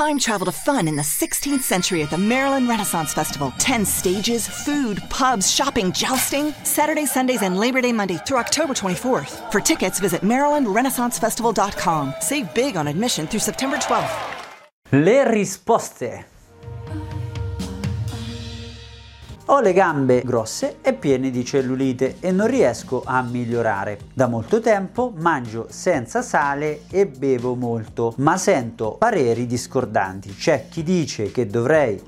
Time travel to fun in the 16th century at the Maryland Renaissance Festival. 10 stages, food, pubs, shopping, jousting. Saturday, Sundays, and Labor Day Monday through October 24th. For tickets, visit MarylandRenaissanceFestival.com. Save big on admission through September 12th. Le risposte. Ho le gambe grosse e piene di cellulite e non riesco a migliorare. Da molto tempo mangio senza sale e bevo molto, ma sento pareri discordanti. C'è chi dice che dovrei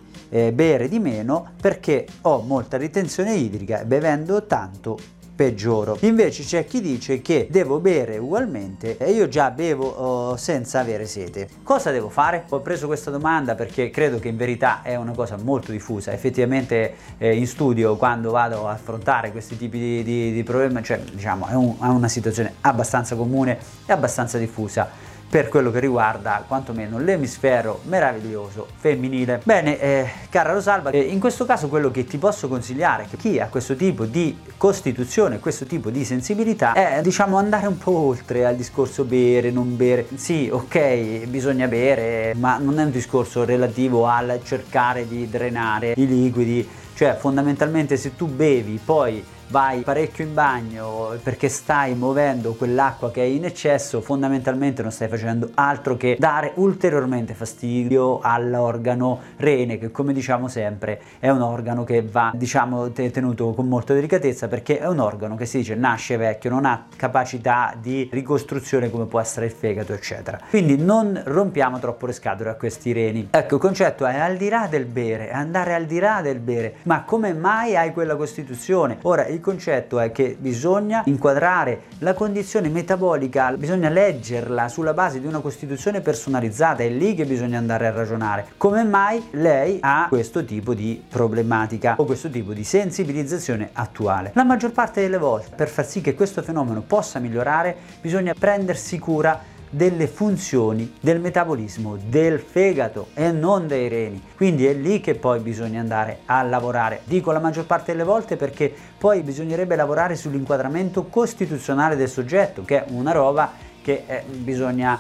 bere di meno perché ho molta ritenzione idrica e bevendo tanto peggioro. Invece c'è chi dice che devo bere ugualmente e io già bevo senza avere sete. Cosa devo fare? Ho preso questa domanda perché credo che in verità è una cosa molto diffusa. Effettivamente in studio, quando vado a affrontare questi tipi di problemi, cioè diciamo è una situazione abbastanza comune e abbastanza diffusa per quello che riguarda quantomeno l'emisfero meraviglioso femminile. Bene, cara Rosalba, in questo caso quello che ti posso consigliare, che chi ha questo tipo di costituzione, questo tipo di sensibilità, è diciamo andare un po' oltre al discorso bere, non bere. Sì, ok, bisogna bere, ma non è un discorso relativo al cercare di drenare i liquidi. Cioè fondamentalmente se tu bevi poi vai parecchio in bagno perché stai muovendo quell'acqua che è in eccesso, fondamentalmente non stai facendo altro che dare ulteriormente fastidio all'organo rene, che come diciamo sempre è un organo che va diciamo tenuto con molta delicatezza, perché è un organo che si dice nasce vecchio, non ha capacità di ricostruzione come può essere il fegato eccetera. Quindi non rompiamo troppo le scatole a questi reni. Ecco, il concetto è al di là del bere, è andare al di là del bere. Ma come mai hai quella costituzione? Ora il concetto è che bisogna inquadrare la condizione metabolica, bisogna leggerla sulla base di una costituzione personalizzata, è lì che bisogna andare a ragionare. Come mai lei ha questo tipo di problematica o questo tipo di sensibilizzazione attuale? La maggior parte delle volte, per far sì che questo fenomeno possa migliorare, bisogna prendersi cura delle funzioni del metabolismo del fegato e non dei reni, quindi è lì che poi bisogna andare a lavorare. Dico la maggior parte delle volte perché poi bisognerebbe lavorare sull'inquadramento costituzionale del soggetto, che è una roba che bisogna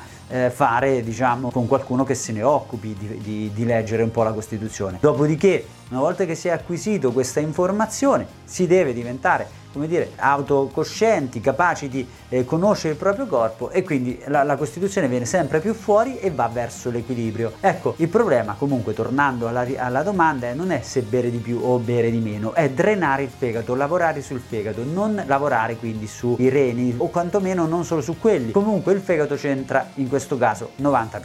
fare diciamo con qualcuno che se ne occupi di leggere un po' la costituzione. Dopodiché, una volta che si è acquisito questa informazione, si deve diventare, come dire, autocoscienti, capaci di conoscere il proprio corpo, e quindi la costituzione viene sempre più fuori e va verso l'equilibrio. Ecco, il problema comunque, tornando alla domanda, non è se bere di più o bere di meno, è drenare il fegato, lavorare sul fegato, non lavorare quindi sui reni o quantomeno non solo su quelli. Comunque il fegato c'entra in questo caso 90%.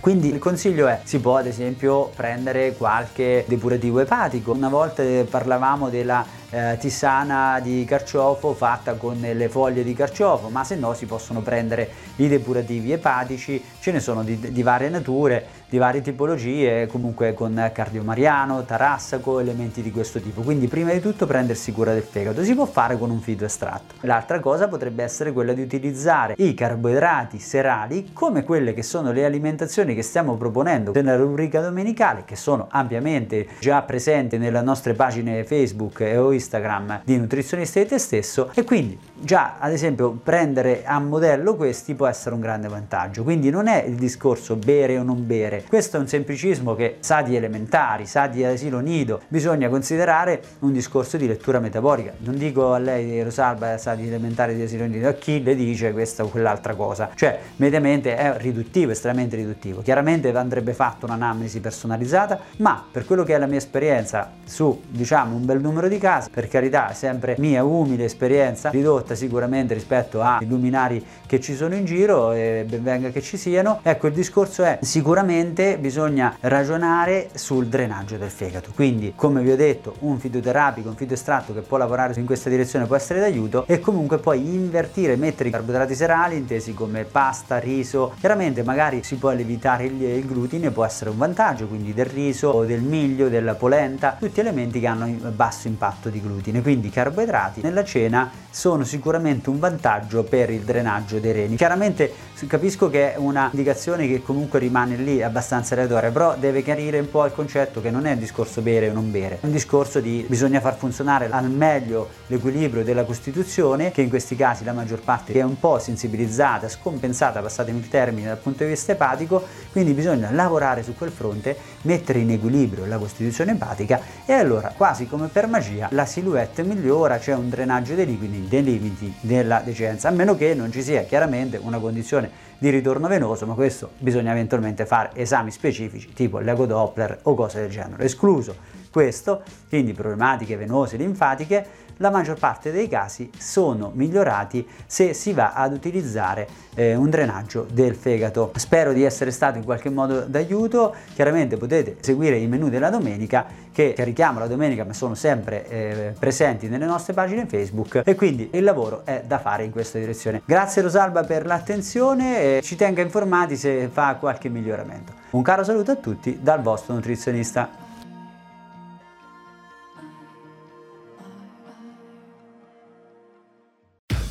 Quindi il consiglio è, si può ad esempio prendere qualche depurativo epatico. Una volta parlavamo della tisana di carciofo fatta con le foglie di carciofo, ma se no si possono prendere i depurativi epatici, ce ne sono di varie nature, di varie tipologie, comunque con cardiomariano, tarassaco, elementi di questo tipo. Quindi prima di tutto prendersi cura del fegato, si può fare con un fitoestratto. L'altra cosa potrebbe essere quella di utilizzare i carboidrati serali come quelle che sono le alimentazioni che stiamo proponendo nella rubrica domenicale, che sono ampiamente già presenti nelle nostre pagine Facebook o Instagram di nutrizionista di te stesso, e quindi già ad esempio prendere a modello questi può essere un grande vantaggio. Quindi non è il discorso bere o non bere, questo è un semplicismo che sa di elementari, sa di asilo nido. Bisogna considerare un discorso di lettura metabolica. Non dico a lei Rosalba sa di elementari, di asilo nido, a chi le dice questa o quell'altra cosa, cioè mediamente è riduttivo, estremamente riduttivo. Chiaramente andrebbe fatto un'anamnesi personalizzata, ma per quello che è la mia esperienza su diciamo un bel numero di casi, per carità sempre mia umile esperienza, ridotta sicuramente rispetto ai luminari che ci sono in giro, e ben venga che ci siano. Ecco, il discorso è sicuramente bisogna ragionare sul drenaggio del fegato, quindi come vi ho detto un fitoterapico, un fitoestratto che può lavorare in questa direzione può essere d'aiuto, e comunque poi invertire, mettere i carboidrati serali intesi come pasta, riso. Chiaramente magari si può evitare il glutine, può essere un vantaggio, quindi del riso o del miglio, della polenta, tutti elementi che hanno basso impatto di glutine. Quindi i carboidrati nella cena sono sicuramente sicuramente un vantaggio per il drenaggio dei reni. Chiaramente capisco che è una indicazione che comunque rimane lì abbastanza aleatoria, però deve chiarire un po' il concetto che non è un discorso bere o non bere, è un discorso di bisogna far funzionare al meglio l'equilibrio della Costituzione, che in questi casi la maggior parte è un po' sensibilizzata, scompensata, passatemi il termine, dal punto di vista epatico, quindi bisogna lavorare su quel fronte, mettere in equilibrio la Costituzione epatica e allora quasi come per magia la silhouette migliora, c'è un drenaggio dei liquidi dei limiti della decenza, a meno che non ci sia chiaramente una condizione di ritorno venoso, ma questo bisogna eventualmente fare esami specifici tipo l'ecodoppler o cose del genere. Escluso questo, quindi problematiche venose linfatiche, la maggior parte dei casi sono migliorati se si va ad utilizzare un drenaggio del fegato. Spero di essere stato in qualche modo d'aiuto. Chiaramente potete seguire i menu della domenica che carichiamo la domenica, ma sono sempre presenti nelle nostre pagine Facebook, e quindi il lavoro è da fare in questa direzione. Grazie Rosalba per l'attenzione e ci tenga informati se fa qualche miglioramento. Un caro saluto a tutti dal vostro nutrizionista.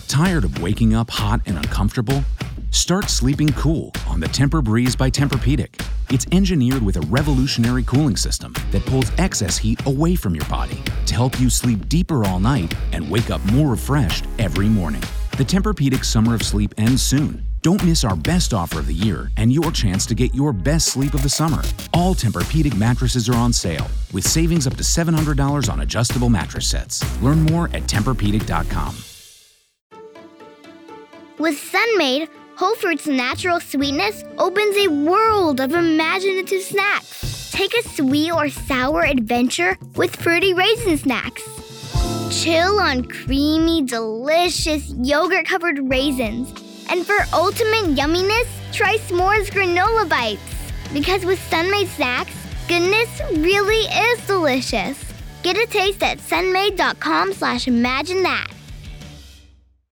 Tired of waking up hot and uncomfortable? Start sleeping cool on the Tempur-Breeze by Tempur-Pedic. It's engineered with a revolutionary cooling system that pulls excess heat away from your body to help you sleep deeper all night and wake up more refreshed every morning. The Tempur-Pedic Summer of Sleep ends soon. Don't miss our best offer of the year and your chance to get your best sleep of the summer. All Tempur-Pedic mattresses are on sale with savings up to $700 on adjustable mattress sets. Learn more at Tempur-Pedic.com. With Sunmaid, Whole Fruit's natural sweetness opens a world of imaginative snacks. Take a sweet or sour adventure with fruity raisin snacks. Chill on creamy, delicious yogurt-covered raisins. And for ultimate yumminess, try S'mores granola bites. Because with Sunmaid snacks, goodness really is delicious. Get a taste at sunmaid.com/imagine that.